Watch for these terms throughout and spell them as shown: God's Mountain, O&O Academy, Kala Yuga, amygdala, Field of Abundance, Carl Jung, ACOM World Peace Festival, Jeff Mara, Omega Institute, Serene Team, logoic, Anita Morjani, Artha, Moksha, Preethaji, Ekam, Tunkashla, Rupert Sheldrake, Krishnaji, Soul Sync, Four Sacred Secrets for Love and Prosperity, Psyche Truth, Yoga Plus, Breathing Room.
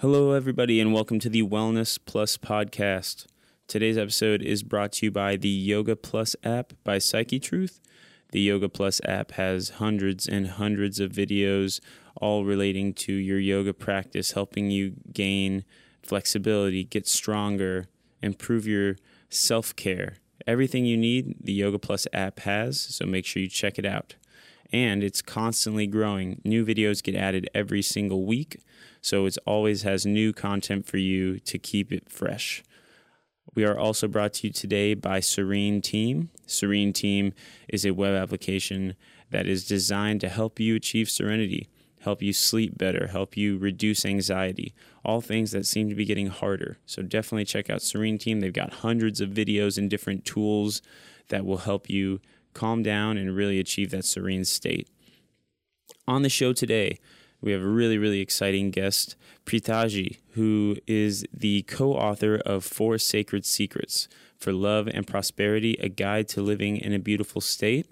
Hello, everybody, and welcome to the Wellness Plus podcast. Today's episode is brought to you by the Yoga Plus app by Psyche Truth. The Yoga Plus app has hundreds and hundreds of videos, all relating to your yoga practice, helping you gain flexibility, get stronger, improve your self-care. Everything you need, the Yoga Plus app has, so make sure you check it out. And it's constantly growing. New videos get added every single week, so it always has new content for you to keep it fresh. We are also brought to you today by Serene Team. Serene Team is a web application that is designed to help you achieve serenity, help you sleep better, help you reduce anxiety, all things that seem to be getting harder. So definitely check out Serene Team. They've got hundreds of videos and different tools that will help you calm down and really achieve that serene state. On the show today, we have a really, really exciting guest, Preethaji, who is the co-author of Four Sacred Secrets for Love and Prosperity, A Guide to Living in a Beautiful State.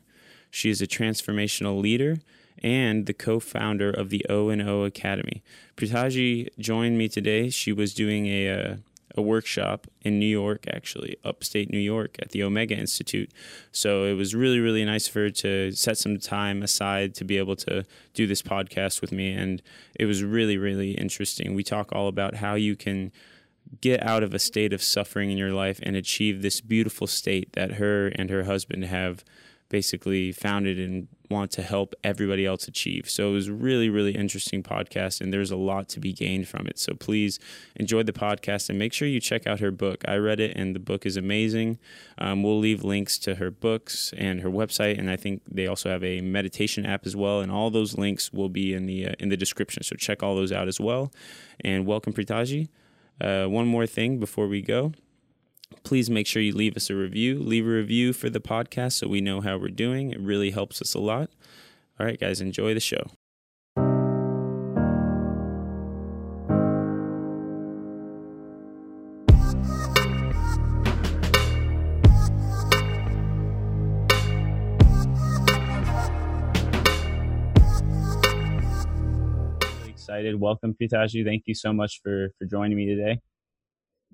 She is a transformational leader and the co-founder of the O&O Academy. Preethaji joined me today. She was doing a workshop in New York, actually, upstate New York at the Omega Institute. So it was really, really nice for her to set some time aside to be able to do this podcast with me. And it was really, really interesting. We talk all about how you can get out of a state of suffering in your life and achieve this beautiful state that her and her husband have basically founded and want to help everybody else achieve. So it was really, really interesting podcast, and there's a lot to be gained from it. So please enjoy the podcast and make sure you check out her book. I read it, and the book is amazing. We'll leave links to her books and her website, and I think they also have a meditation app as well, and all those links will be in the description. So check all those out as well. And welcome, Preethaji. One more thing before we go. Please make sure you leave us a review. Leave a review for the podcast so we know how we're doing. It really helps us a lot. All right, guys, enjoy the show. Really excited. Welcome, Preethaji. Thank you so much for joining me today.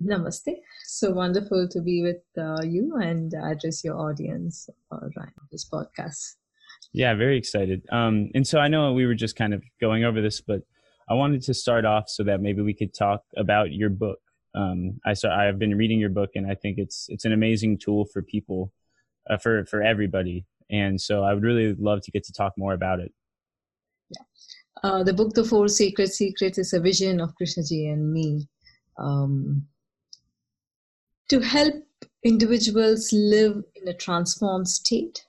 Namaste. So wonderful to be with you and address your audience on this podcast. Yeah, very excited. And so I know we were just kind of going over this, but I wanted to start off so that maybe we could talk about your book. I've been reading your book, and I think it's an amazing tool for people, for everybody. And so I would really love to get to talk more about it. Yeah. The book, The Four Sacred Secrets, is a vision of Krishnaji and me. To help individuals live in a transformed state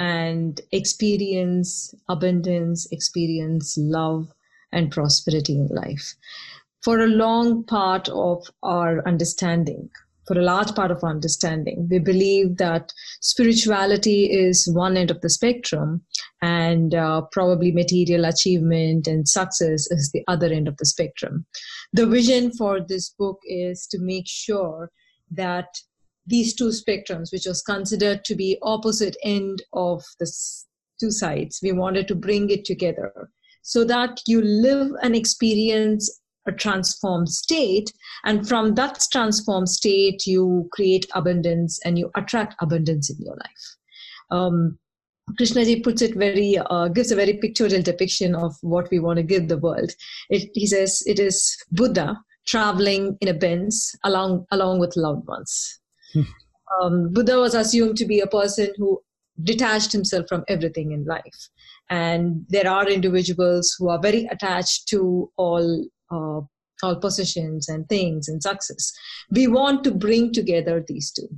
and experience abundance, experience love and prosperity in life. For a large part of our understanding, we believe that spirituality is one end of the spectrum, and probably material achievement and success is the other end of the spectrum. The vision for this book is to make sure that these two spectrums, which was considered to be opposite end of the two sides, we wanted to bring it together so that you live and experience a transformed state. And from that transformed state, you create abundance and you attract abundance in your life. Krishnaji puts it gives a very pictorial depiction of what we want to give the world. He says it is Buddha traveling in a Benz along with loved ones. Buddha was assumed to be a person who detached himself from everything in life. And there are individuals who are very attached to all possessions and things and success. We want to bring together these two.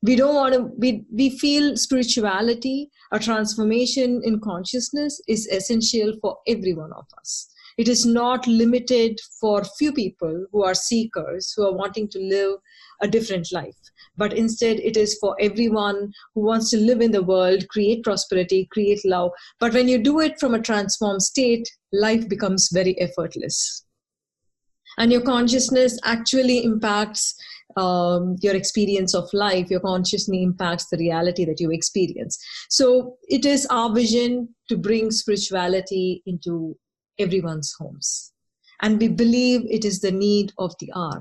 We don't want to, we feel spirituality, a transformation in consciousness is essential for every one of us. It is not limited for few people who are seekers, who are wanting to live a different life. But instead, it is for everyone who wants to live in the world, create prosperity, create love. But when you do it from a transformed state, life becomes very effortless. And your consciousness actually impacts your experience of life. Your consciousness impacts the reality that you experience. So it is our vision to bring spirituality into everyone's homes. and we believe it is the need of the hour.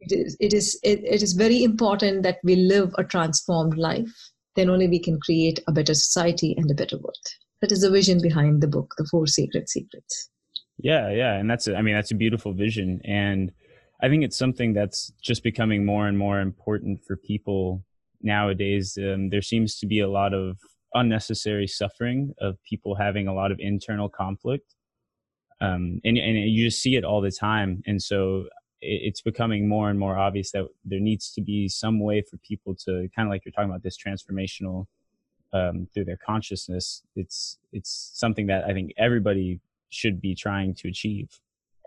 It is very important that we live a transformed life. Then only we can create a better society and a better world. That is the vision behind the book, The Four Sacred Secrets. Yeah, yeah. And that's, I mean, that's a beautiful vision. And I think it's something that's just becoming more and more important for people nowadays. There seems to be a lot of unnecessary suffering of people having a lot of internal conflict. And you just see it all the time. And so it's becoming more and more obvious that there needs to be some way for people to kind of, like you're talking about, this transformational through their consciousness. It's something that I think everybody should be trying to achieve.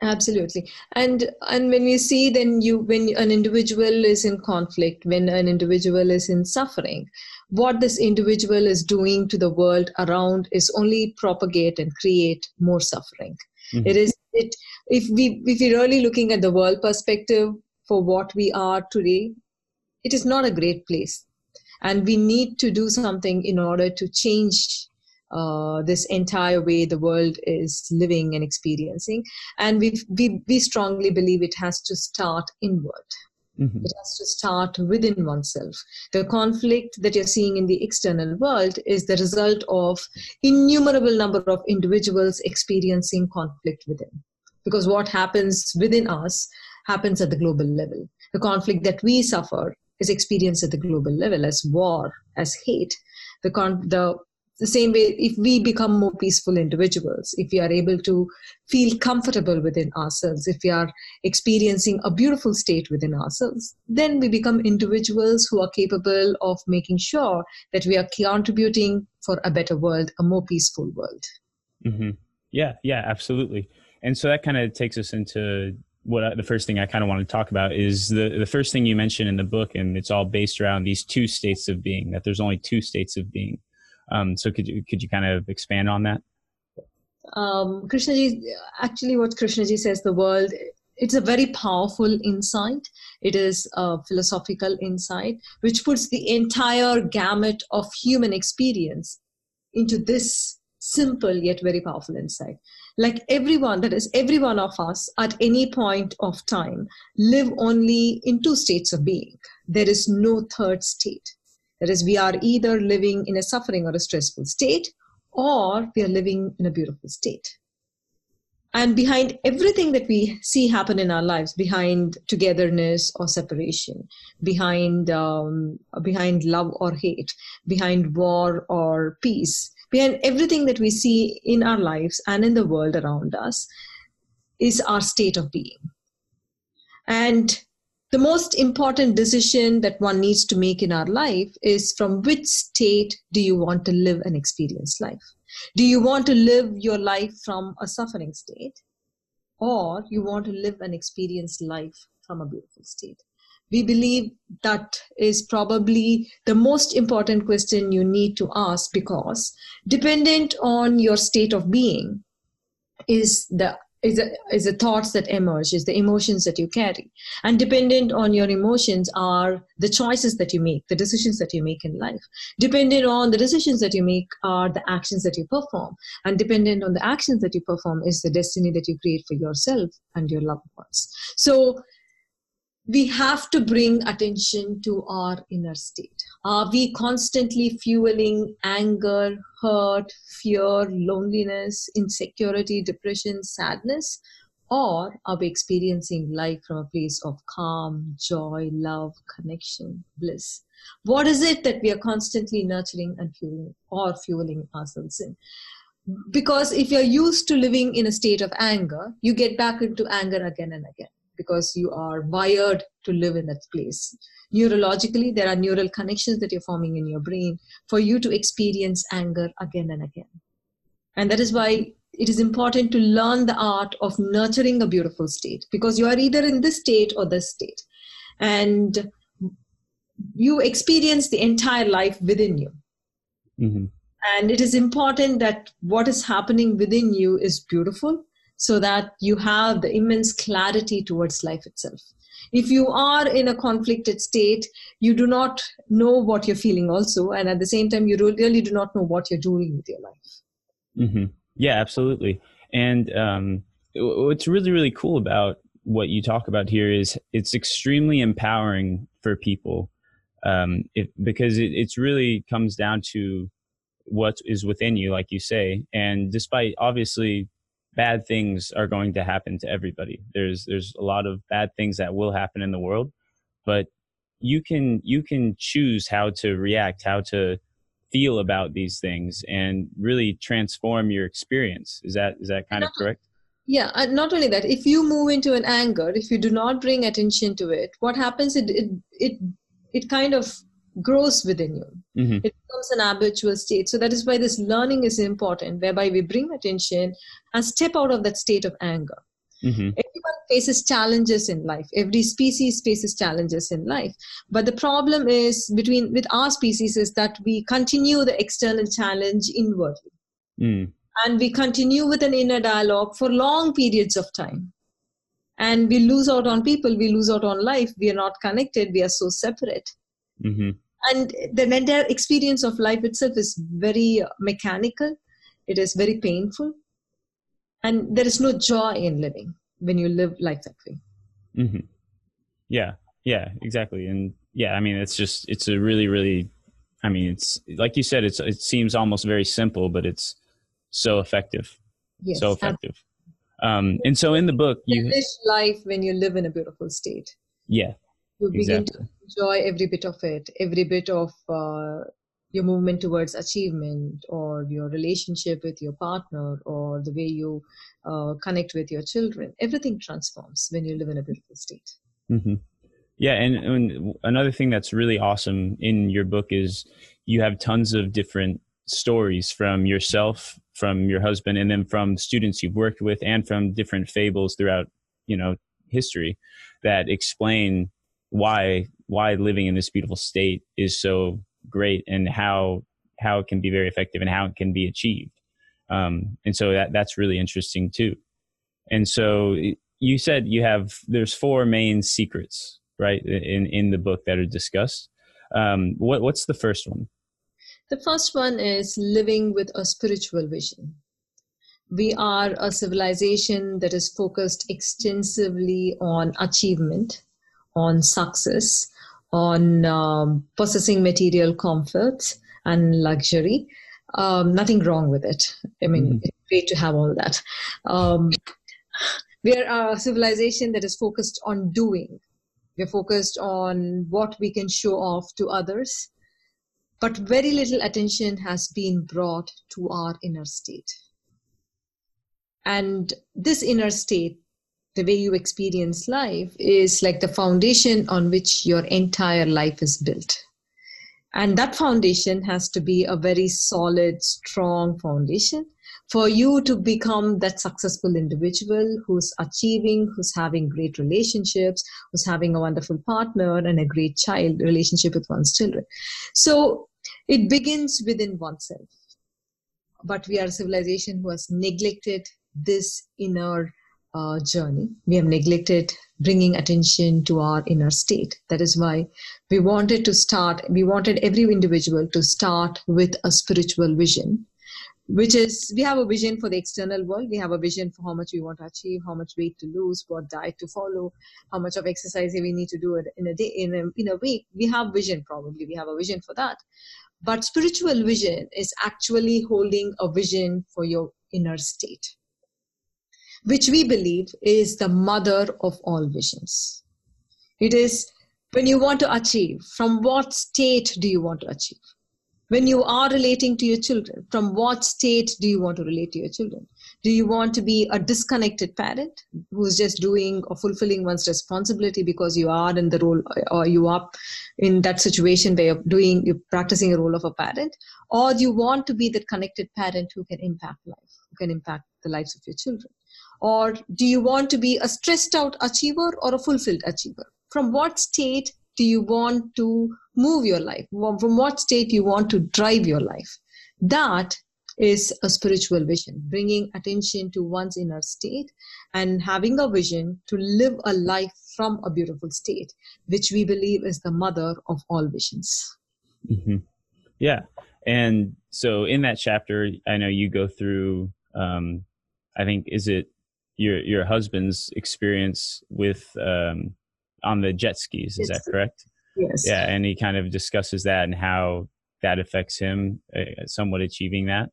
Absolutely. And when you see, then when an individual is in conflict, when an individual is in suffering, what this individual is doing to the world around is only propagate and create more suffering. Mm-hmm. If we're really looking at the world perspective for what we are today, it is not a great place. And we need to do something in order to change this entire way the world is living and experiencing. And we strongly believe it has to start inward. Mm-hmm. It has to start within oneself. The conflict that you're seeing in the external world is the result of innumerable number of individuals experiencing conflict within. Because what happens within us happens at the global level. The conflict that we suffer is experienced at the global level as war, as hate. The same way, if we become more peaceful individuals, if we are able to feel comfortable within ourselves, if we are experiencing a beautiful state within ourselves, then we become individuals who are capable of making sure that we are contributing for a better world, a more peaceful world. Mm-hmm. Yeah, yeah, absolutely. And so that kind of takes us into the first thing I kind of want to talk about is the first thing you mentioned in the book, and it's all based around these two states of being, that there's only two states of being. So could you kind of expand on that? Krishnaji, actually what Krishnaji says, the world, it's a very powerful insight. It is a philosophical insight, which puts the entire gamut of human experience into this simple yet very powerful insight. Like every one of us at any point of time live only in two states of being. There is no third state. That is, we are either living in a suffering or a stressful state, or we are living in a beautiful state. And behind everything that we see happen in our lives, behind togetherness or separation, behind love or hate, behind war or peace, behind everything that we see in our lives and in the world around us is our state of being. And the most important decision that one needs to make in our life is, from which state do you want to live and experience life? Do you want to live your life from a suffering state, or you want to live and experience life from a beautiful state? We believe that is probably the most important question you need to ask, because dependent on your state of being is the thoughts that emerge, is the emotions that you carry. And dependent on your emotions are the choices that you make, the decisions that you make in life. Dependent on the decisions that you make are the actions that you perform. And dependent on the actions that you perform is the destiny that you create for yourself and your loved ones. So we have to bring attention to our inner state. Are we constantly fueling anger, hurt, fear, loneliness, insecurity, depression, sadness? Or are we experiencing life from a place of calm, joy, love, connection, bliss? What is it that we are constantly nurturing and fueling ourselves in? Because if you're used to living in a state of anger, you get back into anger again and again, because you are wired to live in that place. Neurologically, there are neural connections that you're forming in your brain for you to experience anger again and again. And that is why it is important to learn the art of nurturing a beautiful state, because you are either in this state or this state. And you experience the entire life within you. Mm-hmm. And it is important that what is happening within you is beautiful, so that you have the immense clarity towards life itself. If you are in a conflicted state, you do not know what you're feeling also. And at the same time, you really do not know what you're doing with your life. Mm-hmm. Yeah, absolutely. And what's really, really cool about what you talk about here is it's extremely empowering for people, because it's really comes down to what is within you, like you say. And despite, obviously, bad things are going to happen to everybody. There's a lot of bad things that will happen in the world, but you can choose how to react, how to feel about these things, and really transform your experience. Is that kind of correct? Yeah. Not only that, if you move into an anger, if you do not bring attention to it, what happens? It kind of grows within you. Mm-hmm. It becomes an habitual state. So that is why this learning is important, whereby we bring attention and step out of that state of anger. Mm-hmm. Everyone faces challenges in life. Every species faces challenges in life. But the problem is with our species is that we continue the external challenge inwardly. Mm. And we continue with an inner dialogue for long periods of time. And we lose out on people. We lose out on life. We are not connected. We are so separate. Mm-hmm. And the entire experience of life itself is very mechanical. It is very painful. And there is no joy in living when you live life that way. Mm-hmm. Yeah, exactly. And yeah, I mean, it's a really, really, I mean, it's like you said, it seems almost very simple, but it's so effective. Yes, so effective. And so in the book, you finish life when you live in a beautiful state. Yeah. You begin exactly. to enjoy every bit of it, every bit of your movement towards achievement, or your relationship with your partner, or the way you connect with your children. Everything transforms when you live in a beautiful state. Mm-hmm. Yeah. And another thing that's really awesome in your book is you have tons of different stories from yourself, from your husband, and then from students you've worked with, and from different fables throughout, history, that explain why living in this beautiful state is so great, and how it can be very effective, and how it can be achieved. And so that's really interesting too. And so you said there's four main secrets, right, in the book that are discussed. What's the first one? The first one is living with a spiritual vision. We are a civilization that is focused extensively on achievement, on success, on possessing material comforts and luxury. Nothing wrong with it. I mean, mm-hmm. It's great to have all that. We are a civilization that is focused on doing. We're focused on what we can show off to others. But very little attention has been brought to our inner state. And this inner state, the way you experience life, is like the foundation on which your entire life is built. And that foundation has to be a very solid, strong foundation for you to become that successful individual who's achieving, who's having great relationships, who's having a wonderful partner and a great child relationship with one's children. So it begins within oneself. But we are a civilization who has neglected this inner journey. We have neglected bringing attention to our inner state. That is why we wanted every individual to start with a spiritual vision, which is, we have a vision for the external world. We have a vision for how much we want to achieve, how much weight to lose, what diet to follow, how much of exercise we need to do in a day, in a week. We have vision, probably. We have a vision for that. But spiritual vision is actually holding a vision for your inner state, which we believe is the mother of all visions. It is when you want to achieve, from what state do you want to achieve? When you are relating to your children, from what state do you want to relate to your children? Do you want to be a disconnected parent who's just doing or fulfilling one's responsibility because you are in the role, or you are in that situation where you're practicing a role of a parent? Or do you want to be that connected parent who can impact life, who can impact the lives of your children? Or do you want to be a stressed out achiever or a fulfilled achiever? From what state do you want to move your life? From what state you want to drive your life? That is a spiritual vision, bringing attention to one's inner state and having a vision to live a life from a beautiful state, which we believe is the mother of all visions. Mm-hmm. Yeah. And so in that chapter, I know you go through, I think, your husband's experience with on the jet skis. Is that correct? Yes. Yeah, and he kind of discusses that and how that affects him, somewhat achieving that.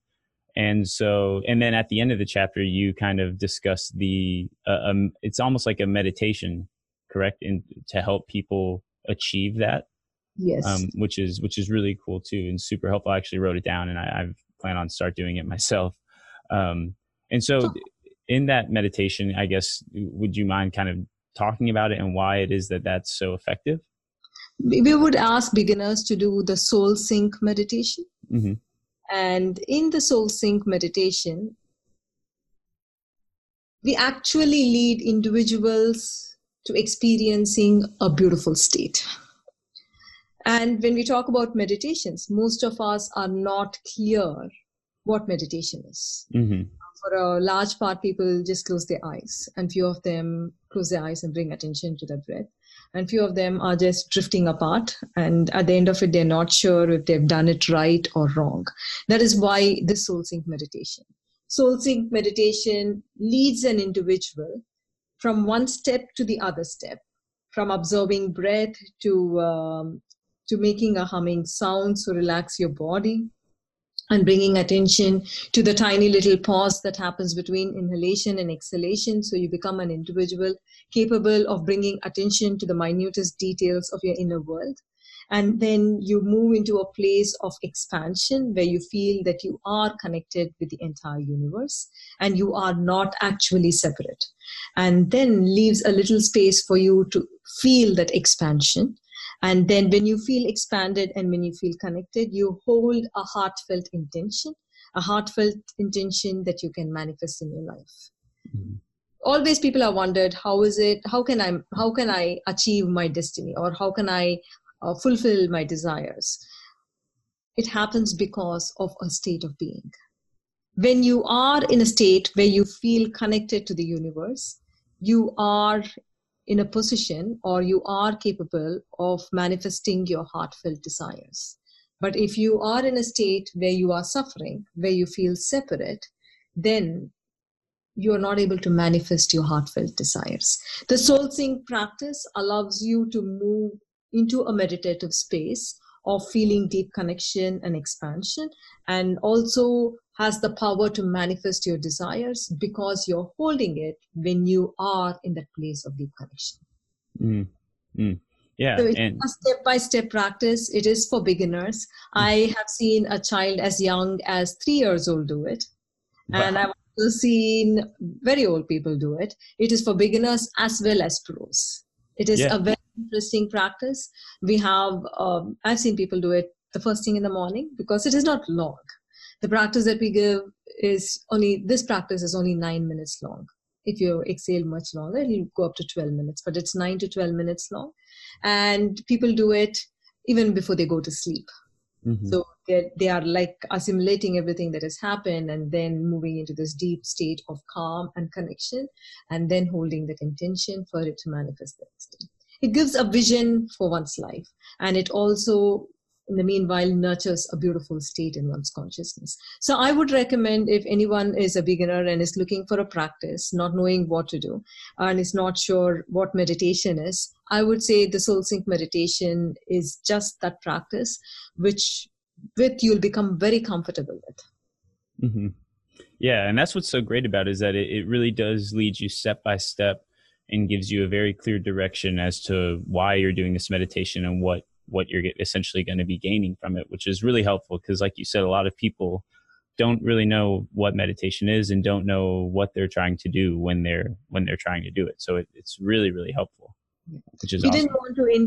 And so, and then at the end of the chapter, you kind of discuss the, it's almost like a meditation, correct? And to help people achieve that. Yes. Which is really cool too, and super helpful. I actually wrote it down, and I plan on start doing it myself. And so in that meditation, I guess, would you mind kind of talking about it and why it is that that's so effective? We would ask beginners to do the Soul Sync meditation. Mm-hmm. And in the Soul Sync meditation, we actually lead individuals to experiencing a beautiful state. And when we talk about meditations, most of us are not clear what meditation is. Mm-hmm. For a large part, people just close their eyes, and few of them close their eyes and bring attention to their breath. And few of them are just drifting apart. And at the end of it, they're not sure if they've done it right or wrong. That is why the Soul Sync meditation. Soul Sync meditation leads an individual from one step to the other step, from observing breath to making a humming sound, so relax your body, and bringing attention to the tiny little pause that happens between inhalation and exhalation. So you become an individual capable of bringing attention to the minutest details of your inner world. And then you move into a place of expansion where you feel that you are connected with the entire universe and you are not actually separate. And then leaves a little space for you to feel that expansion. And then when you feel expanded and when you feel connected, you hold a heartfelt intention that you can manifest in your life. Mm-hmm. Always people are wondered, how can I achieve my destiny, or how can I fulfill my desires? It happens because of a state of being. When you are in a state where you feel connected to the universe, you are in a position, or you are capable of manifesting your heartfelt desires. But if you are in a state where you are suffering, where you feel separate, then you are not able to manifest your heartfelt desires. The Soul Sync practice allows you to move into a meditative space of feeling deep connection and expansion, and also has the power to manifest your desires because you're holding it when you are in that place of deep connection. Mm-hmm. Yeah. So it's a step-by-step practice. It is for beginners. Mm-hmm. I have seen a child as young as 3 years old do it. Wow. And I've also seen very old people do it. It is for beginners as well as pros. It is a very interesting practice. We have, I've seen people do it the first thing in the morning because it is not long. The practice that we give is only 9 minutes long. If you exhale much longer, it'll go up to 12 minutes, but it's 9 to 12 minutes long. And people do it even before they go to sleep. Mm-hmm. So they are like assimilating everything that has happened and then moving into this deep state of calm and connection, and then holding the intention for it to manifest the next day. It gives a vision for one's life, and it also, in the meanwhile, nurtures a beautiful state in one's consciousness. So I would recommend, if anyone is a beginner and is looking for a practice, not knowing what to do, and is not sure what meditation is, I would say the Soul Sync meditation is just that practice, which you'll become very comfortable with. Mm-hmm. Yeah, and that's what's so great about it, is that it really does lead you step by step and gives you a very clear direction as to why you're doing this meditation and what you're essentially going to be gaining from it, which is really helpful. Because like you said, a lot of people don't really know what meditation is and don't know what they're trying to do when they're trying to do it. So it's really, really helpful, which is awesome.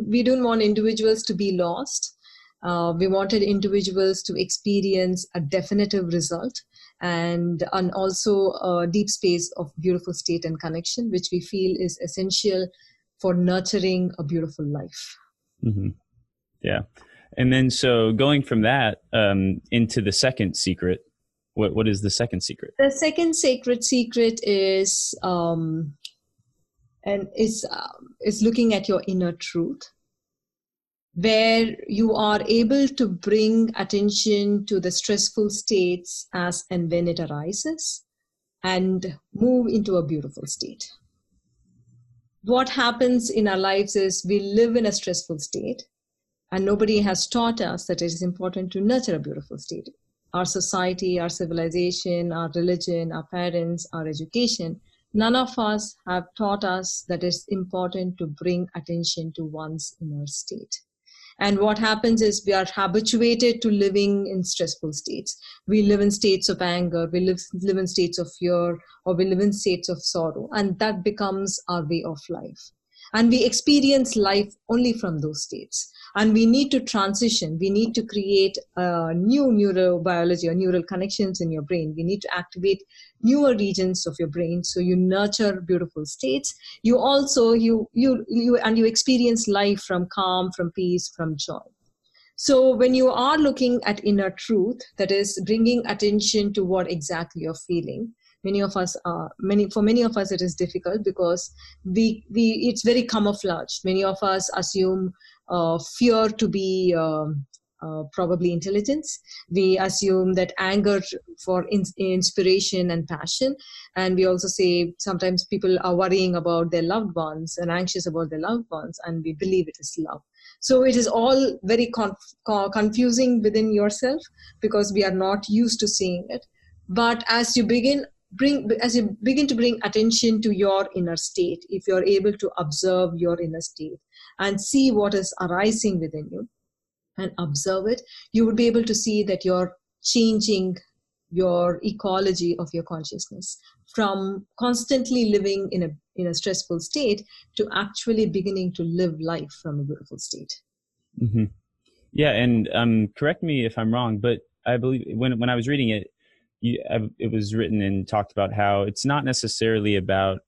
We didn't want individuals to be lost. We wanted individuals to experience a definitive result and also a deep space of beautiful state and connection, which we feel is essential for nurturing a beautiful life. Mm-hmm. Yeah. And then, so going from that into the second secret, what is the second secret? The second sacred secret is, is looking at your inner truth, where you are able to bring attention to the stressful states as and when it arises, and move into a beautiful state. What happens in our lives is we live in a stressful state, and nobody has taught us that it is important to nurture a beautiful state. Our society, our civilization, our religion, our parents, our education, none of us have taught us that it's important to bring attention to one's inner state. And what happens is we are habituated to living in stressful states. We live in states of anger, we live in states of fear, or we live in states of sorrow. And that becomes our way of life. And we experience life only from those states. And we need to transition. We need to create new neurobiology or neural connections in your brain. We need to activate newer regions of your brain so you nurture beautiful states. You also, you experience life from calm, from peace, from joy. So when you are looking at inner truth, that is bringing attention to what exactly you're feeling, for many of us it is difficult because it's very camouflaged. Many of us assume fear to be probably intelligence. We assume that anger for inspiration and passion. And we also say sometimes people are worrying about their loved ones and anxious about their loved ones, and we believe it is love. So it is all very confusing within yourself because we are not used to seeing it. But as you begin to bring attention to your inner state, if you're able to observe your inner state and see what is arising within you and observe it, you would be able to see that you're changing your ecology of your consciousness from constantly living in a stressful state to actually beginning to live life from a beautiful state. Mm-hmm. Yeah, and correct me if I'm wrong, but I believe when I was reading it, it was written and talked about how it's not necessarily about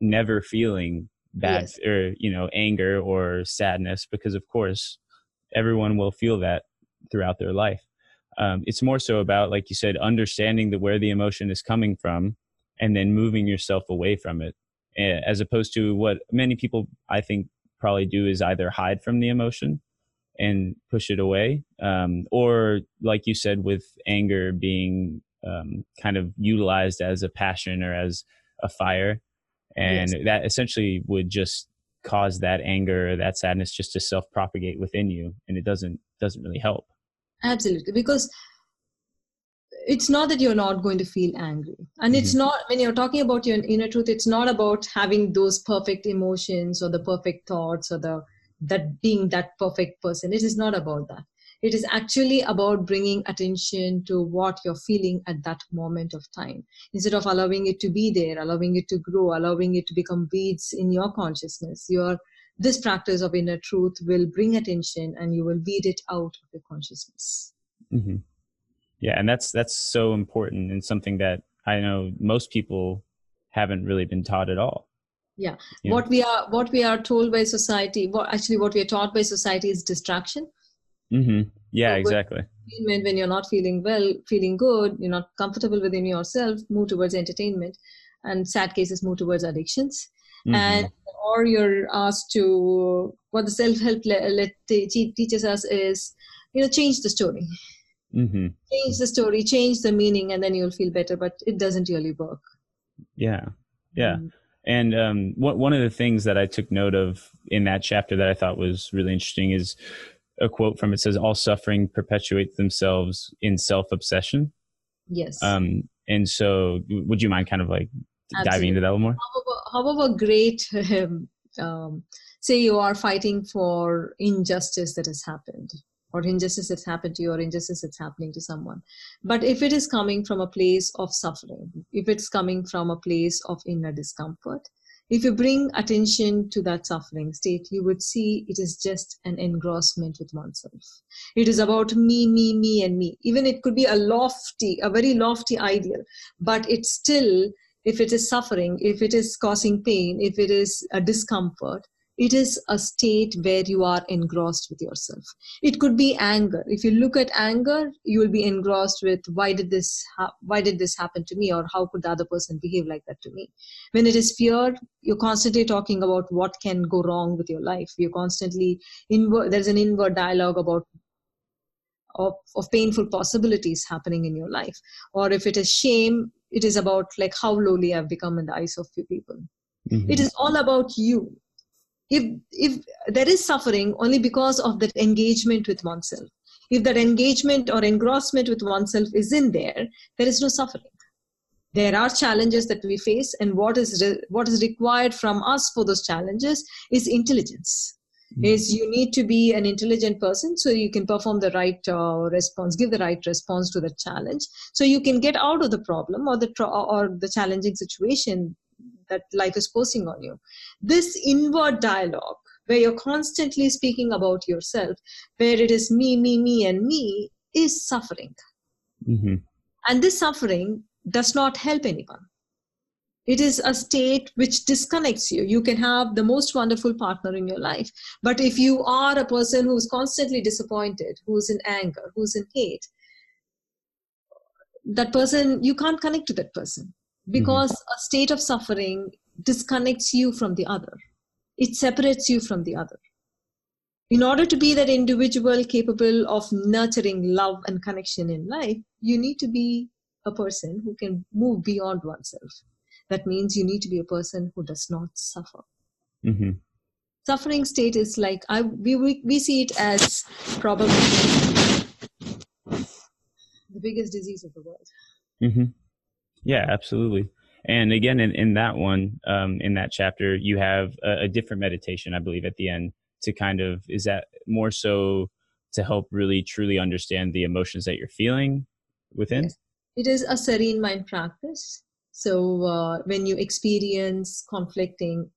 never feeling bad, yes, or, you know, anger or sadness, because of course everyone will feel that throughout their life. It's more so about, like you said, understanding where the emotion is coming from and then moving yourself away from it, as opposed to what many people I think probably do is either hide from the emotion and push it away, or like you said, with anger being kind of utilized as a passion or as a fire. And yes, that essentially would just cause that anger or that sadness just to self-propagate within you. And it doesn't really help. Absolutely. Because it's not that you're not going to feel angry. And it's not, when you're talking about your inner truth, it's not about having those perfect emotions or the perfect thoughts or being that perfect person. It is not about that. It is actually about bringing attention to what you're feeling at that moment of time. Instead of allowing it to be there, allowing it to grow, allowing it to become weeds in your consciousness, this practice of inner truth will bring attention and you will weed it out of your consciousness. Mm-hmm. Yeah, and that's so important and something that I know most people haven't really been taught at all. Yeah. Yeah. What we are told by society, what we are taught by society is distraction. Mm-hmm. Yeah, so exactly. When you're not feeling well, feeling good, you're not comfortable within yourself, move towards entertainment, and sad cases move towards addictions. Mm-hmm. Or you're asked to, what the self-help teaches us is, change the story. Mm-hmm. Change the story, change the meaning, and then you'll feel better, but it doesn't really work. Yeah. Yeah. Mm-hmm. And one of the things that I took note of in that chapter that I thought was really interesting is a quote from it says, "All suffering perpetuates themselves in self-obsession." Yes. And so would you mind kind of like diving into that a little more? However great, say you are fighting for injustice that has happened, or injustice that's happened to you, or injustice that's happening to someone. But if it is coming from a place of suffering, if it's coming from a place of inner discomfort, if you bring attention to that suffering state, you would see it is just an engrossment with oneself. It is about me, me, me, and me. Even it could be a very lofty ideal, but it's still, if it is suffering, if it is causing pain, if it is a discomfort, it is a state where you are engrossed with yourself. It could be anger. If you look at anger, you will be engrossed with why did this happen to me, or how could the other person behave like that to me? When it is fear, you're constantly talking about what can go wrong with your life. There's an inward dialogue about of painful possibilities happening in your life. Or if it is shame, it is about like how lowly I've become in the eyes of few people. Mm-hmm. It is all about you. If there is suffering only because of that engagement with oneself, if that engagement or engrossment with oneself is in there is no suffering. There are challenges that we face, and what is required from us for those challenges is intelligence. Mm-hmm. Is you need to be an intelligent person so you can perform the right response, give the right response to the challenge, so you can get out of the problem or the challenging situation that life is posing on you. This inward dialogue where you're constantly speaking about yourself, where it is me, me, me, and me, is suffering. Mm-hmm. And this suffering does not help anyone. It is a state which disconnects you. You can have the most wonderful partner in your life, but if you are a person who's constantly disappointed, who's in anger, who's in hate, that person, you can't connect to that person, because mm-hmm. a state of suffering disconnects you from the other. It separates you from the other. In order to be that individual capable of nurturing love and connection in life, you need to be a person who can move beyond oneself. That means you need to be a person who does not suffer. Mm-hmm. Suffering state is like, we see it as probably the biggest disease of the world. Mm-hmm. Yeah, absolutely. And again, in that one, in that chapter, you have a different meditation, I believe, at the end to kind of, is that more so to help really truly understand the emotions that you're feeling within? Yes. It is a serene mind practice. So when you experience conflicting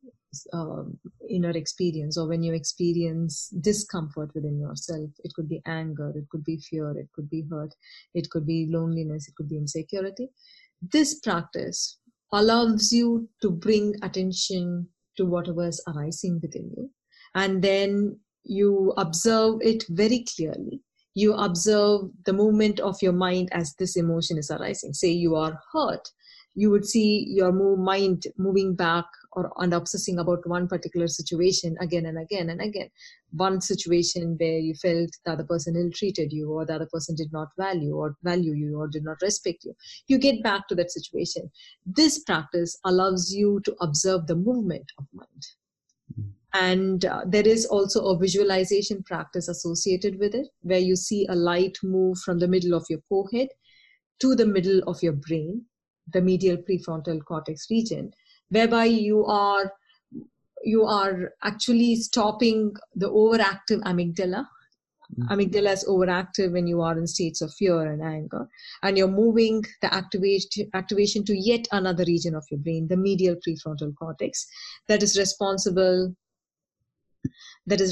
inner experience, or when you experience discomfort within yourself, it could be anger, it could be fear, it could be hurt, it could be loneliness, it could be insecurity. This practice allows you to bring attention to whatever is arising within you, and then you observe it very clearly. You observe the movement of your mind as this emotion is arising. Say you are hurt, you would see your mind moving back and obsessing about one particular situation again and again and again. One situation where you felt the other person ill-treated you, or the other person did not value you, or did not respect you. You get back to that situation. This practice allows you to observe the movement of mind. And there is also a visualization practice associated with it, where you see a light move from the middle of your forehead to the middle of your brain, the medial prefrontal cortex region, whereby you are actually stopping the overactive amygdala. Mm-hmm. Amygdala is overactive when you are in states of fear and anger, and you're moving the activation to yet another region of your brain, the medial prefrontal cortex, that is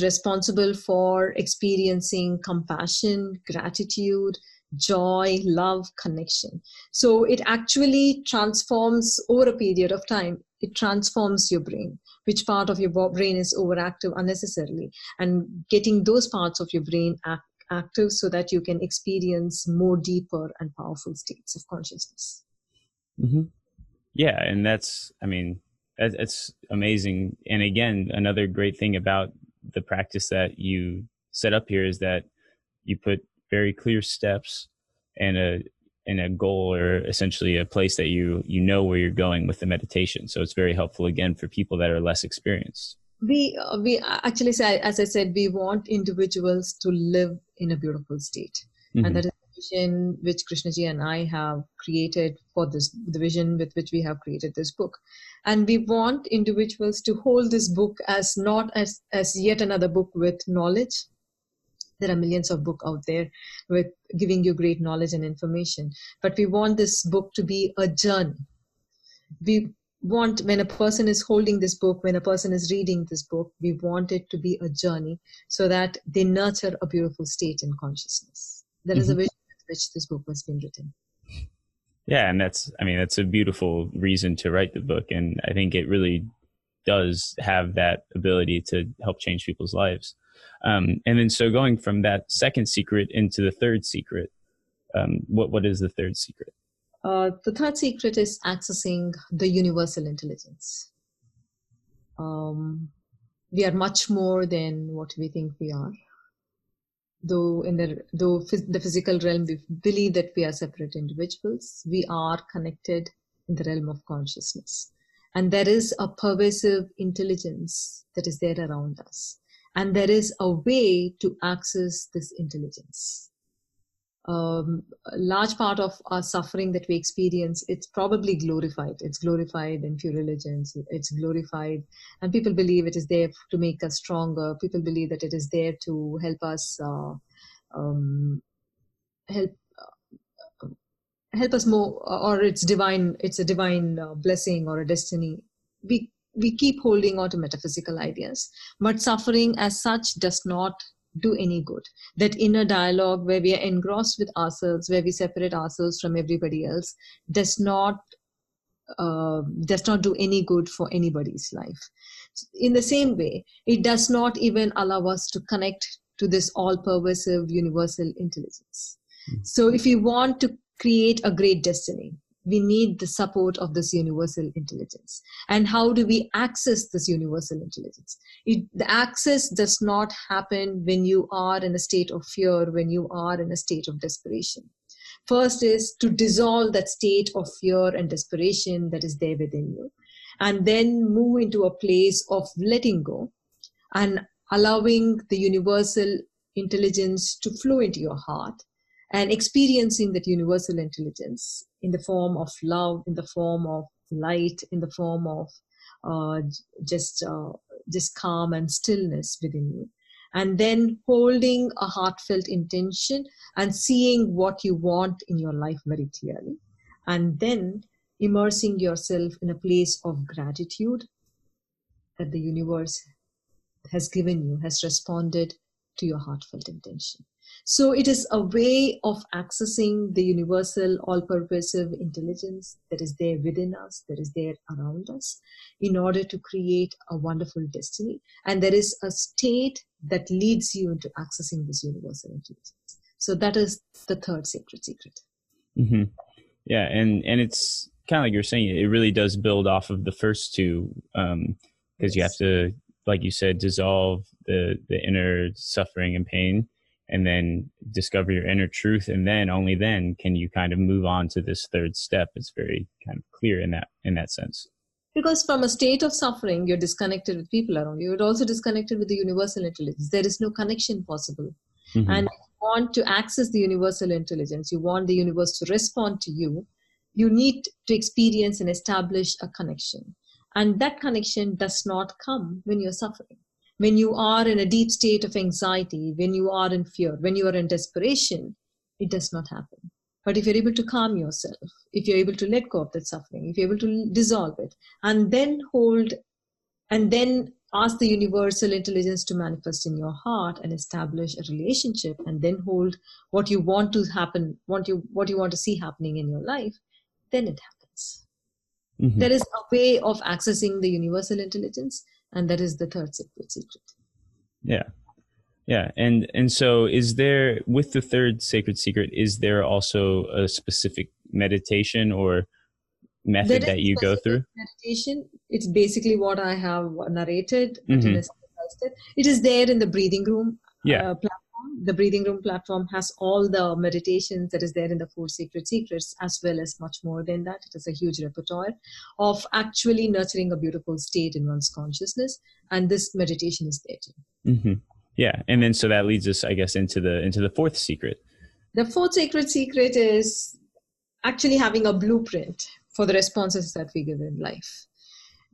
responsible for experiencing compassion, gratitude, joy, love, connection. So it actually transforms over a period of time. It transforms your brain, which part of your brain is overactive unnecessarily, and getting those parts of your brain active so that you can experience more deeper and powerful states of consciousness. Mm-hmm. Yeah, and that's amazing. And again, another great thing about the practice that you set up here is that you put very clear steps and a goal, or essentially a place that you know where you're going with the meditation. So it's very helpful, again, for people that are less experienced. We actually say, as I said, we want individuals to live in a beautiful state. Mm-hmm. And that is the vision which Krishnaji and I have created for this, the vision with which we have created this book. And we want individuals to hold this book as not as yet another book with knowledge. There are millions of books out there with giving you great knowledge and information. But we want this book to be a journey. We want, when a person is holding this book, when a person is reading this book, we want it to be a journey so that they nurture a beautiful state in consciousness. That mm-hmm. is a vision with which this book has been written. Yeah, and that's a beautiful reason to write the book. And I think it really does have that ability to help change people's lives. And then, so going from that second secret into the third secret, what is the third secret? The third secret is accessing the universal intelligence. We are much more than what we think we are. Though in the physical realm, we believe that we are separate individuals, we are connected in the realm of consciousness. And there is a pervasive intelligence that is there around us. And there is a way to access this intelligence. A large part of our suffering that we experience, it's probably glorified. It's glorified in few religions. It's glorified, and people believe it is there to make us stronger. People believe that it is there to help us help us more, or it's divine. It's a divine blessing or a destiny. We keep holding on to metaphysical ideas, but suffering as such does not do any good. That inner dialogue where we are engrossed with ourselves, where we separate ourselves from everybody else, does not do any good for anybody's life. In the same way, it does not even allow us to connect to this all-pervasive universal intelligence. So if we want to create a great destiny, we need the support of this universal intelligence. And how do we access this universal intelligence? The access does not happen when you are in a state of fear, when you are in a state of desperation. First is to dissolve that state of fear and desperation that is there within you, and then move into a place of letting go and allowing the universal intelligence to flow into your heart, and experiencing that universal intelligence in the form of love, in the form of light, in the form of just calm and stillness within you. And then holding a heartfelt intention and seeing what you want in your life very clearly. And then immersing yourself in a place of gratitude that the universe has given you, has responded to your heartfelt intention. So it is a way of accessing the universal, all-pervasive intelligence that is there within us, that is there around us, in order to create a wonderful destiny. And there is a state that leads you into accessing this universal intelligence. So that is the third sacred secret. Mm-hmm. Yeah, and it's kind of like you're saying, it really does build off of the first two, because you have to, like you said, dissolve the inner suffering and pain, and then discover your inner truth, and then only then can you kind of move on to this third step. It's very kind of clear in that sense. Because from a state of suffering, you're disconnected with people around you. You're also disconnected with the universal intelligence. There is no connection possible. Mm-hmm. And if you want to access the universal intelligence, you want the universe to respond to you, you need to experience and establish a connection. And that connection does not come when you're suffering. When you are in a deep state of anxiety, when you are in fear, when you are in desperation, it does not happen. But if you're able to calm yourself, if you're able to let go of that suffering, if you're able to dissolve it, and then hold, and then ask the universal intelligence to manifest in your heart and establish a relationship, and then hold what you want to happen, what you want to see happening in your life, then it happens. Mm-hmm. There is a way of accessing the universal intelligence, and that is the third sacred secret. Yeah. Yeah. And so is there, with the third sacred secret, is there also a specific meditation or method that you go through? Meditation. It's basically what I have narrated. Mm-hmm. It is there in the Breathing Room platform. The Breathing Room platform has all the meditations that is there in the Four Sacred Secrets, as well as much more than that. It is a huge repertoire of actually nurturing a beautiful state in one's consciousness. And this meditation is there too. Mm-hmm. Yeah. And then, so that leads us, I guess, into the fourth secret. The fourth sacred secret is actually having a blueprint for the responses that we give in life.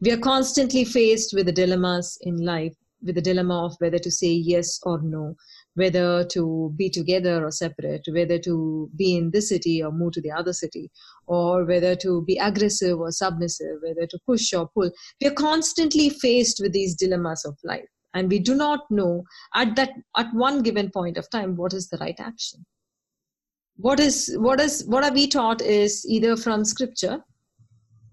We are constantly faced with the dilemmas in life, with the dilemma of whether to say yes or no, whether to be together or separate, whether to be in this city or move to the other city, or whether to be aggressive or submissive, whether to push or pull. We are constantly faced with these dilemmas of life, and we do not know at one given point of time what is the right action. What are we taught is either from scripture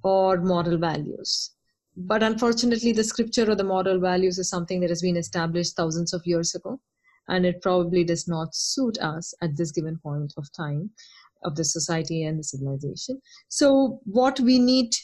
or moral values. But unfortunately, the scripture or the moral values is something that has been established thousands of years ago, and it probably does not suit us at this given point of time of the society and the civilization. So what we need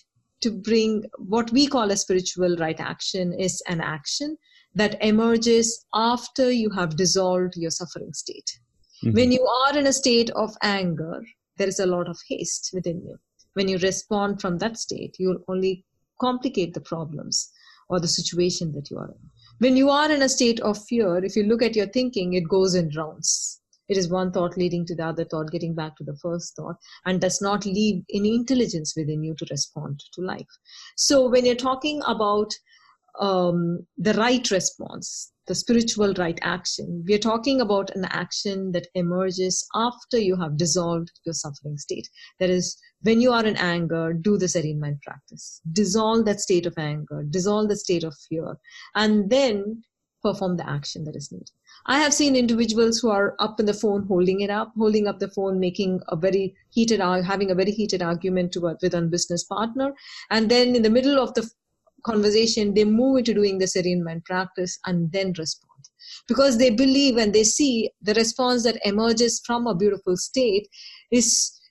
to bring what we call a spiritual right action is an action that emerges after you have dissolved your suffering state. Mm-hmm. When you are in a state of anger, there is a lot of haste within you. When you respond from that state, you'll only complicate the problems or the situation that you are in. When you are in a state of fear, if you look at your thinking, it goes in rounds. It is one thought leading to the other thought, getting back to the first thought, and does not leave any intelligence within you to respond to life. So when you're talking about the right response, the spiritual right action, we're talking about an action that emerges after you have dissolved your suffering state. That is, when you are in anger, do the serene mind practice. Dissolve that state of anger, dissolve the state of fear, and then perform the action that is needed. I have seen individuals who are up in the phone, holding up the phone, having a very heated argument with a business partner. And then in the middle of the conversation, they move into doing the serene mind practice and then respond. Because they believe and they see the response that emerges from a beautiful state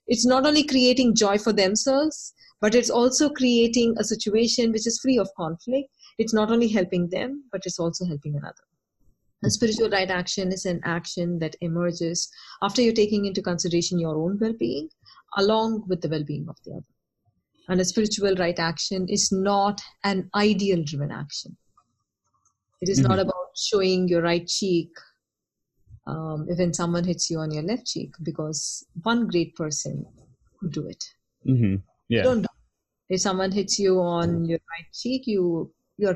it's not only creating joy for themselves, but it's also creating a situation which is free of conflict. It's not only helping them, but it's also helping another. A spiritual right action is an action that emerges after you're taking into consideration your own well-being along with the well-being of the other. And a spiritual right action is not an ideal-driven action. It is not about showing your right cheek when someone hits you on your left cheek, because one great person could do it. Mm-hmm. Yeah. Don't do it. If someone hits you on your right cheek, you're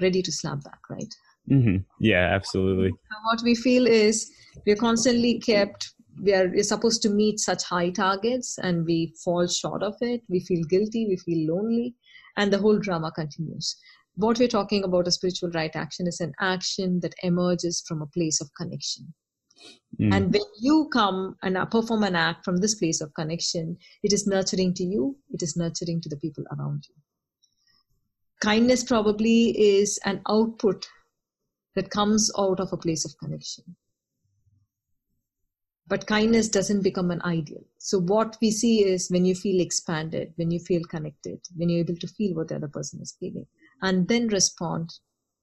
ready to slap back, right? Mm-hmm. Yeah, absolutely. And what we feel is we're constantly kept, we're supposed to meet such high targets and we fall short of it. We feel guilty, we feel lonely, and the whole drama continues. What we're talking about, a spiritual right action, is an action that emerges from a place of connection. Mm. And when you come and perform an act from this place of connection, it is nurturing to you, it is nurturing to the people around you. Kindness probably is an output that comes out of a place of connection. But kindness doesn't become an ideal. So what we see is when you feel expanded, when you feel connected, when you're able to feel what the other person is feeling, and then respond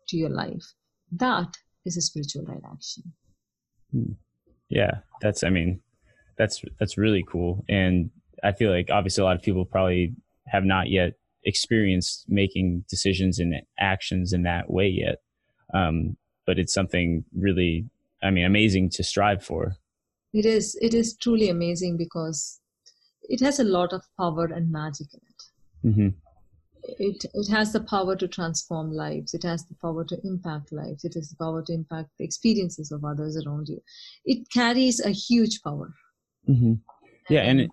to your life. That is a spiritual right action. Yeah, that's really cool. And I feel like obviously a lot of people probably have not yet experienced making decisions and actions in that way yet. But it's something really, amazing to strive for. It is truly amazing because it has a lot of power and magic in it. Mm-hmm. It has the power to transform lives. It has the power to impact lives. It has the power to impact the experiences of others around you. It carries a huge power. Mm-hmm. Yeah, and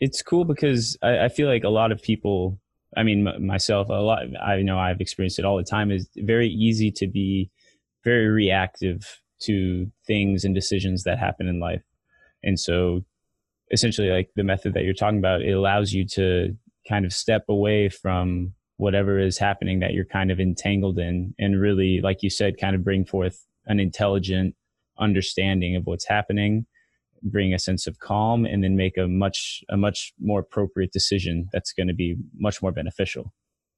it's cool because I feel like a lot of people, myself, a lot, I know I've experienced it all the time, is very easy to be very reactive to things and decisions that happen in life. And so essentially, like the method that you're talking about, it allows you to kind of step away from whatever is happening that you're kind of entangled in, and really, like you said, kind of bring forth an intelligent understanding of what's happening, bring a sense of calm, and then make a much more appropriate decision that's going to be much more beneficial.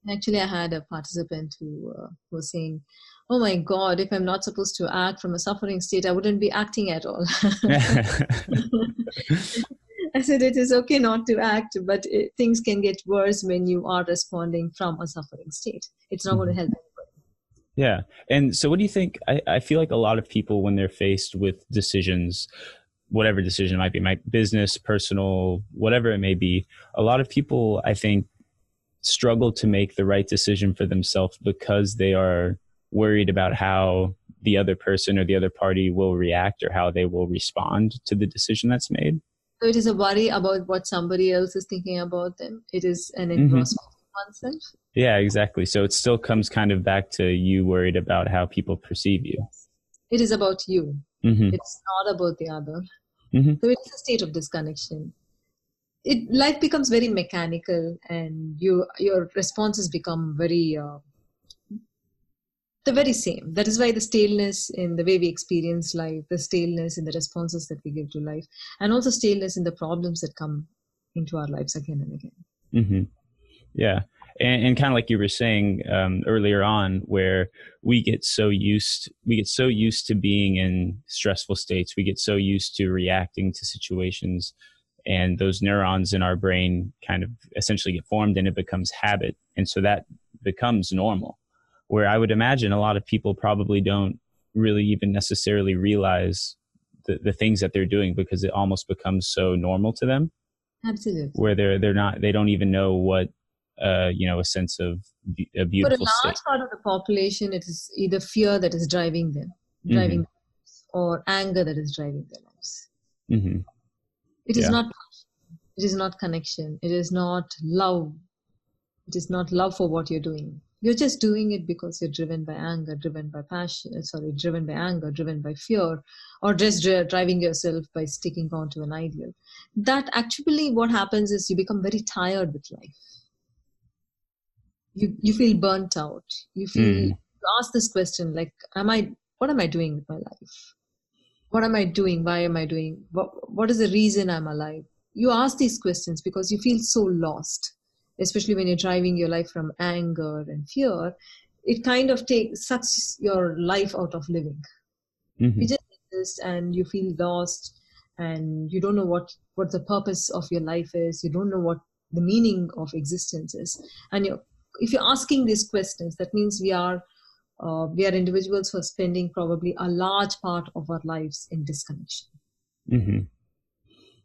Actually, I had a participant who was saying, "Oh my God, if I'm not supposed to act from a suffering state, I wouldn't be acting at all." I said, it is okay not to act, but things can get worse when you are responding from a suffering state. It's not going to help anybody. Yeah. And so what do you think? I feel like a lot of people, when they're faced with decisions, whatever decision it might be, my business, personal, whatever it may be, a lot of people, I think, struggle to make the right decision for themselves because they are worried about how the other person or the other party will react or how they will respond to the decision that's made. So it is a worry about what somebody else is thinking about them. It is an engrossment of oneself. Yeah, exactly. So it still comes kind of back to you worried about how people perceive you. It is about you. Mm-hmm. It's not about the other. Mm-hmm. So it's a state of disconnection. Life becomes very mechanical, and your responses become very the very same. That is why the staleness in the way we experience life, the staleness in the responses that we give to life, and also staleness in the problems that come into our lives again and again. Mm-hmm. Yeah. And kind of like you were saying earlier on, where we get so used to being in stressful states, we get so used to reacting to situations, and those neurons in our brain kind of essentially get formed, and it becomes habit. And so that becomes normal, where I would imagine a lot of people probably don't really even necessarily realize the things that they're doing, because it almost becomes so normal to them. Absolutely. Where they don't even know what, a sense of a beautiful state. For a large part of the population, it is either fear that is driving mm-hmm. them, or anger that is driving their lives. Mm-hmm. It is not passion. It is not connection. It is not love. It is not love for what you're doing. You're just doing it because you're driven by anger, driven by passion, driven by anger, driven by fear, or just driving yourself by sticking on to an ideal. That actually what happens is you become very tired with life. You feel burnt out. You feel, you ask this question, like, what am I doing with my life? What am I doing? Why am I doing? What is the reason I'm alive? You ask these questions because you feel so lost, especially when you're driving your life from anger and fear. It kind of sucks your life out of living. Mm-hmm. You just exist and you feel lost, and you don't know what the purpose of your life is. You don't know what the meaning of existence is. And if you're asking these questions, that means we are individuals who are spending probably a large part of our lives in disconnection. Mm-hmm.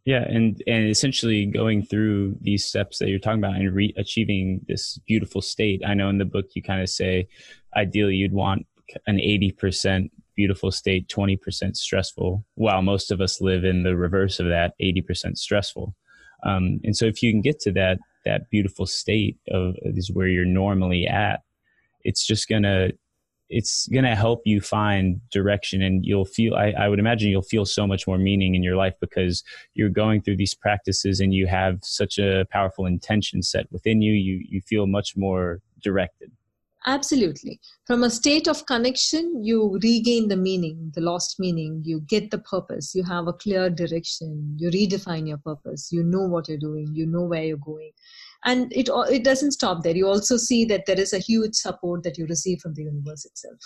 Yeah, and essentially going through these steps that you're talking about and achieving this beautiful state. I know in the book you kind of say, ideally you'd want an 80% beautiful state, 20% stressful, while most of us live in the reverse of that, 80% stressful. And so if you can get to that beautiful state is where you're normally at, it's gonna help you find direction, and you'll feel, I would imagine you'll feel so much more meaning in your life, because you're going through these practices and you have such a powerful intention set within you. You feel much more directed. Absolutely. From a state of connection, you regain the meaning, the lost meaning. You get the purpose. You have a clear direction. You redefine your purpose. You know what you're doing. You know where you're going. And it doesn't stop there. You also see that there is a huge support that you receive from the universe itself.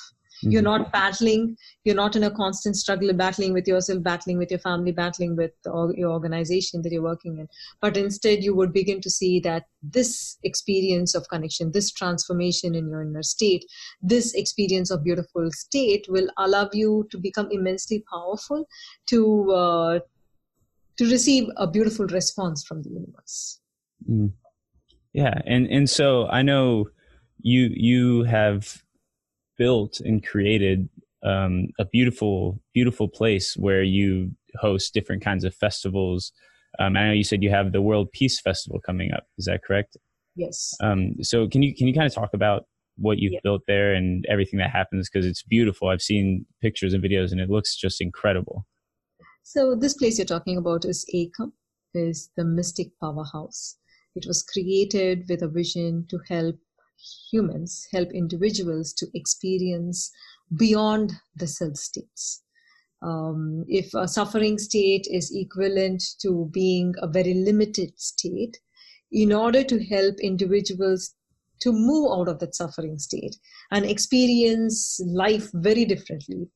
Mm-hmm. You're not battling. You're not in a constant struggle, battling with yourself, battling with your family, battling with your organization that you're working in. But instead, you would begin to see that this experience of connection, this transformation in your inner state, this experience of beautiful state will allow you to become immensely powerful to receive a beautiful response from the universe. Mm. Yeah. And so I know you have built and created a beautiful, beautiful place where you host different kinds of festivals. I know you said you have the World Peace Festival coming up. Is that correct? Yes. So can you kind of talk about what you've built there and everything that happens? Because it's beautiful. I've seen pictures and videos and it looks just incredible. So this place you're talking about is Ekam, is the mystic powerhouse. It was created with a vision to help humans, help individuals to experience beyond the self states. If a suffering state is equivalent to being a very limited state, in order to help individuals to move out of that suffering state and experience life very differently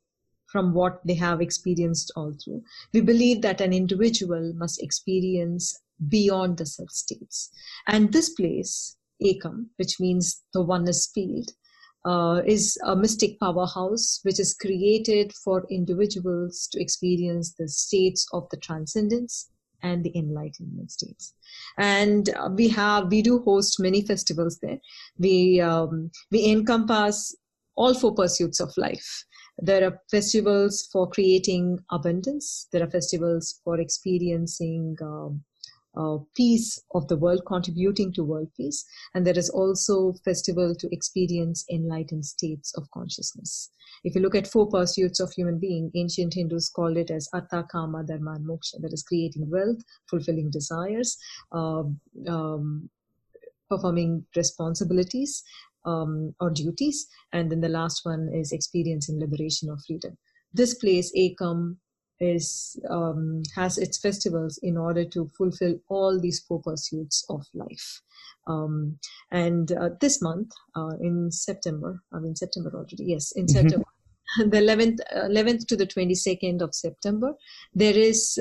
from what they have experienced all through, we believe that an individual must experience beyond the self states. And this place, Ekam, which means the oneness field, is a mystic powerhouse which is created for individuals to experience the states of the transcendence and the enlightenment states. And we do host many festivals there. We encompass all four pursuits of life. There are festivals for creating abundance. There are festivals for experiencing peace of the world, contributing to world peace. And there is also festival to experience enlightened states of consciousness. If you look at four pursuits of human being, ancient Hindus called it as Artha, Kama, Dharma, and Moksha. That is creating wealth, fulfilling desires, performing responsibilities or duties. And then the last one is experiencing liberation or freedom. This place, Ekam, is has its festivals in order to fulfill all these four pursuits of life. And this month, in September, I mean September already, yes, in September, the 11th to the 22nd of September, there is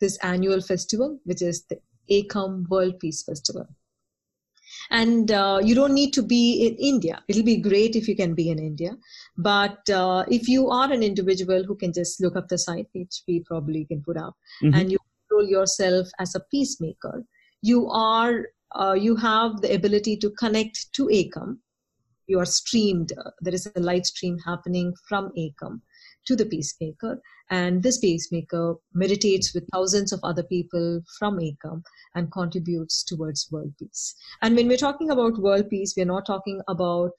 this annual festival, which is the ACOM World Peace Festival. And you don't need to be in India. It'll be great if you can be in India. But if you are an individual who can just look up the site, which we probably can put up, and you control yourself as a peacemaker, you have the ability to connect to ACOM. You are streamed. There is a live stream happening from ACOM to the peacemaker. And this peacemaker meditates with thousands of other people from ACOM and contributes towards world peace. And when we're talking about world peace, we're not talking about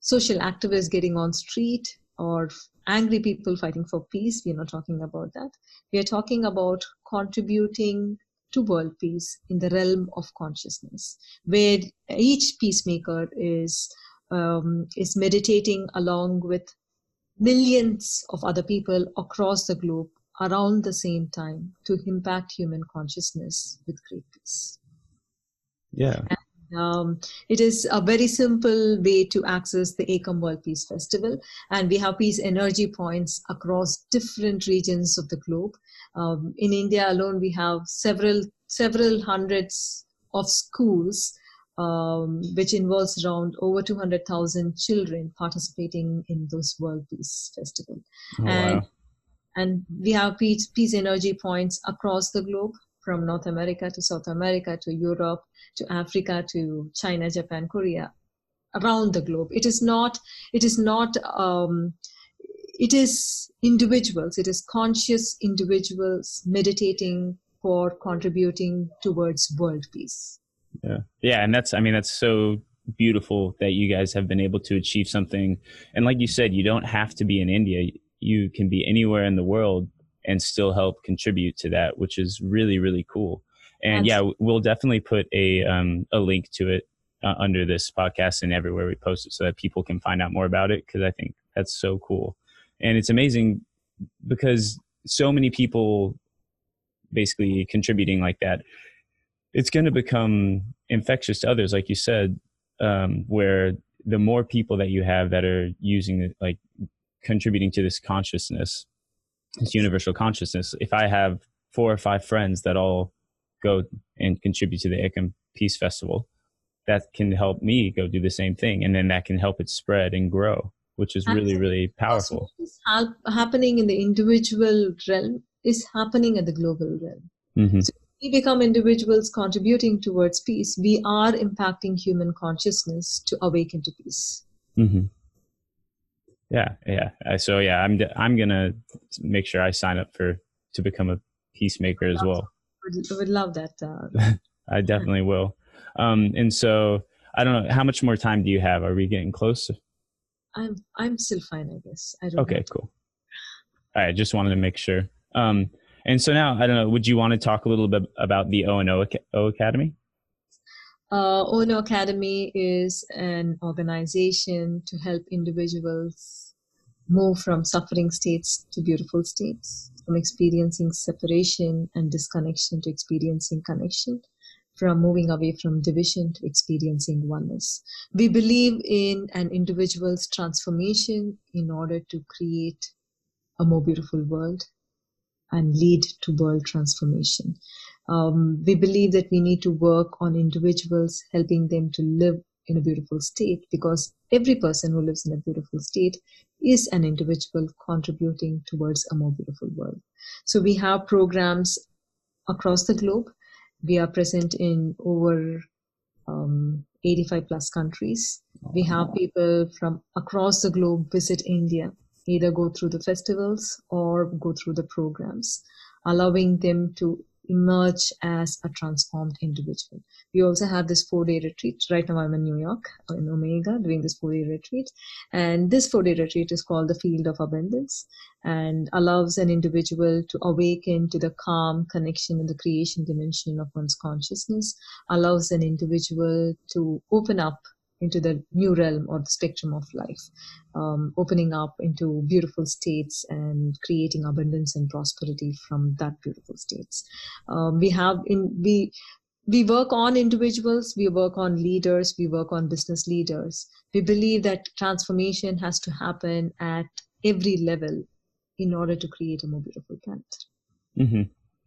social activists getting on street or angry people fighting for peace. We're not talking about that. We are talking about contributing to world peace in the realm of consciousness, where each peacemaker is meditating along with millions of other people across the globe around the same time to impact human consciousness with great peace. Yeah. And, it is a very simple way to access the ACOM World Peace Festival. And we have peace energy points across different regions of the globe. In India alone, we have several hundreds of schools, which involves around over 200,000 children participating in those World Peace Festival. Oh, and, wow. And we have peace energy points across the globe, from North America to South America to Europe to Africa to China, Japan, Korea, around the globe. It is individuals. It is conscious individuals meditating for contributing towards world peace. Yeah. Yeah. And that's so beautiful that you guys have been able to achieve something. And like you said, you don't have to be in India. You can be anywhere in the world and still help contribute to that, which is really, really cool. And absolutely. Yeah, we'll definitely put a link to it under this podcast and everywhere we post it so that people can find out more about it. 'Cause I think that's so cool. And it's amazing because so many people basically contributing like that, it's going to become infectious to others, like you said, where the more people that you have that are using it, like contributing to this consciousness, this universal consciousness. If I have 4 or 5 friends that all go and contribute to the Ekam Peace Festival, that can help me go do the same thing. And then that can help it spread and grow, which is really, really powerful. What's happening in the individual realm is happening at the global realm. Mm-hmm. So we become individuals contributing towards peace. We are impacting human consciousness to awaken to peace. Mm-hmm. Yeah. Yeah. So yeah, I'm going to make sure I sign up to become a peacemaker as well. I would love that. I definitely will. And so I don't know, how much more time do you have? Are we getting close? I'm still fine, I guess. Okay, cool. All right. Just wanted to make sure. And so now, I don't know, would you want to talk a little bit about the O&O Academy? O&O Academy is an organization to help individuals move from suffering states to beautiful states, from experiencing separation and disconnection to experiencing connection, from moving away from division to experiencing oneness. We believe in an individual's transformation in order to create a more beautiful world and lead to world transformation. We believe that we need to work on individuals, helping them to live in a beautiful state, because every person who lives in a beautiful state is an individual contributing towards a more beautiful world. So we have programs across the globe. We are present in over 85+ countries. We have people from across the globe visit India, either go through the festivals or go through the programs, allowing them to emerge as a transformed individual. We also have this 4-day retreat. Right now I'm in New York, in Omega, doing this 4-day retreat. And this 4-day retreat is called the Field of Abundance and allows an individual to awaken to the calm connection and the creation dimension of one's consciousness, allows an individual to open up into the new realm or the spectrum of life, opening up into beautiful states and creating abundance and prosperity from that beautiful states. We work on individuals, we work on leaders, we work on business leaders. We believe that transformation has to happen at every level in order to create a more beautiful planet. Mm-hmm.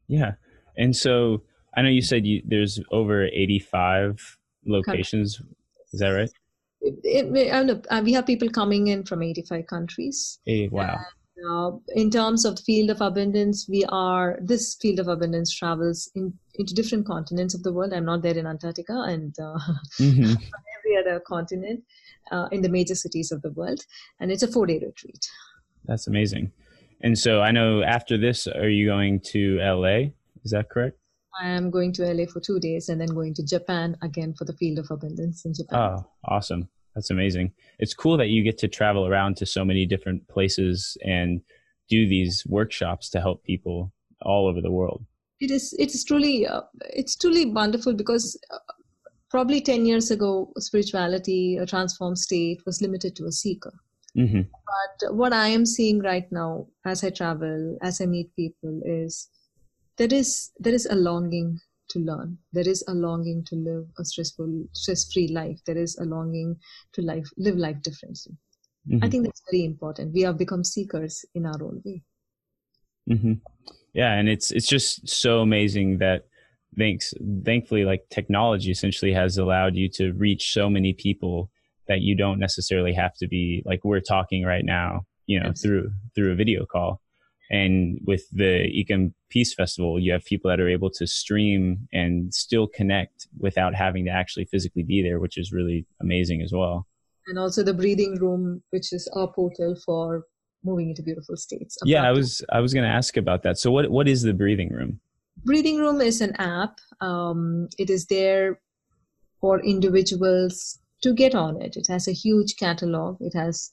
Yeah. And so I know you said there's over 85 locations. Countries. Is that right? We have people coming in from 85 countries. Hey, wow. In terms of the field of abundance, this field of abundance travels into different continents of the world. I'm not there in Antarctica and on every other continent in the major cities of the world. And it's a 4-day retreat. That's amazing. And so I know after this, are you going to LA? Is that correct? I am going to LA for 2 days and then going to Japan again for the field of abundance in Japan. Oh, awesome. That's amazing. It's cool that you get to travel around to so many different places and do these workshops to help people all over the world. It's truly wonderful because probably 10 years ago, spirituality, a transformed state, was limited to a seeker. Mm-hmm. But what I am seeing right now as I travel, as I meet people, is there is a longing to learn. There is a longing to live a stress-free life. There is a longing to live life differently. Mm-hmm. I think that's very important. We have become seekers in our own way. Mm-hmm. Yeah, and it's just so amazing that thankfully, like, technology essentially has allowed you to reach so many people that you don't necessarily have to be, like we're talking right now, you know, through a video call. And with the Ekam Peace Festival, you have people that are able to stream and still connect without having to actually physically be there, which is really amazing as well. And also the Breathing Room, which is our portal for moving into beautiful states. Yeah, I was going to ask about that. So what is the Breathing Room? Breathing Room is an app. It is there for individuals to get on it. It has a huge catalog. It has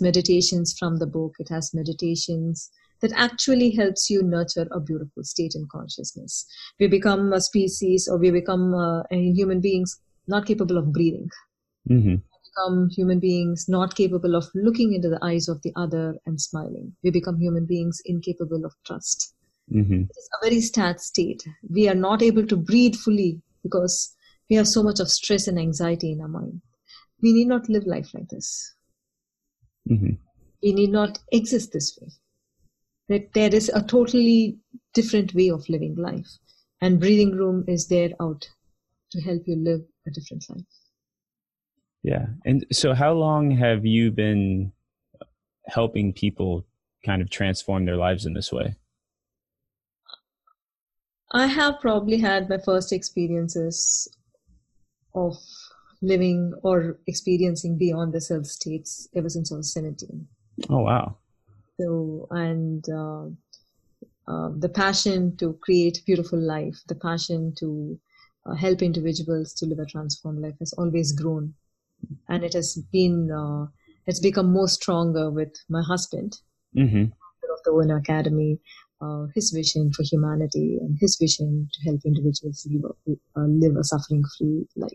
meditations from the book. It has meditations that actually helps you nurture a beautiful state in consciousness. We become a species, or we become human beings not capable of breathing. Mm-hmm. We become human beings not capable of looking into the eyes of the other and smiling. We become human beings incapable of trust. Mm-hmm. It's a very sad state. We are not able to breathe fully because we have so much of stress and anxiety in our mind. We need not live life like this. Mm-hmm. We need not exist this way. That there is a totally different way of living life, and Breathing Room is there out to help you live a different life. Yeah. And so how long have you been helping people kind of transform their lives in this way? I have probably had my first experiences of living or experiencing beyond the self states ever since I was 17. Oh, wow. So, and the passion to create beautiful life, the passion to help individuals to live a transformed life has always grown. And it has been, it's become more stronger with my husband, mm-hmm. of the O&O Academy, his vision for humanity and his vision to help individuals live a suffering-free life.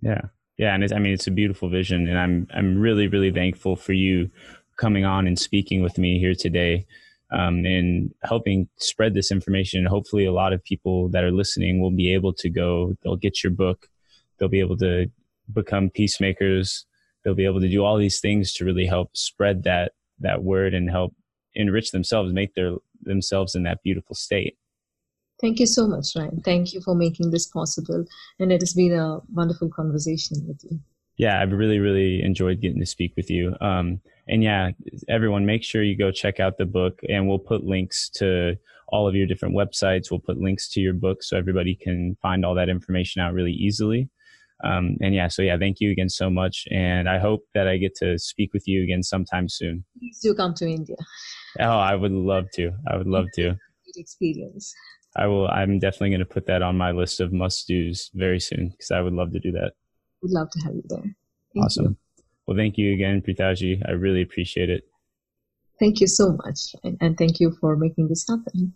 Yeah. Yeah. And it's a beautiful vision. And I'm really, really thankful for you coming on and speaking with me here today and helping spread this information. Hopefully a lot of people that are listening will be able to go, they'll get your book, they'll be able to become peacemakers, they'll be able to do all these things to really help spread that word and help enrich themselves, make themselves in that beautiful state. Thank you so much, Ryan. Thank you for making this possible. And it has been a wonderful conversation with you. Yeah, I've really, really enjoyed getting to speak with you. And yeah, everyone, make sure you go check out the book, and we'll put links to all of your different websites. We'll put links to your book so everybody can find all that information out really easily. Thank you again so much. And I hope that I get to speak with you again sometime soon. Please do come to India. Oh, I would love to. I would love to. Good experience. I will. I'm definitely going to put that on my list of must-dos very soon because I would love to do that. We'd love to have you there. Awesome. Well, thank you again, Preethaji. I really appreciate it. Thank you so much. And thank you for making this happen.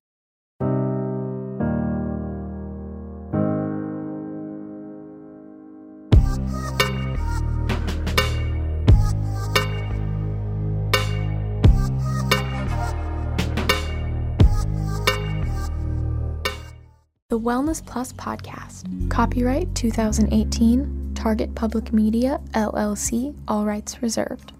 The Wellness Plus Podcast. Copyright 2018. Target Public Media, LLC. All rights reserved.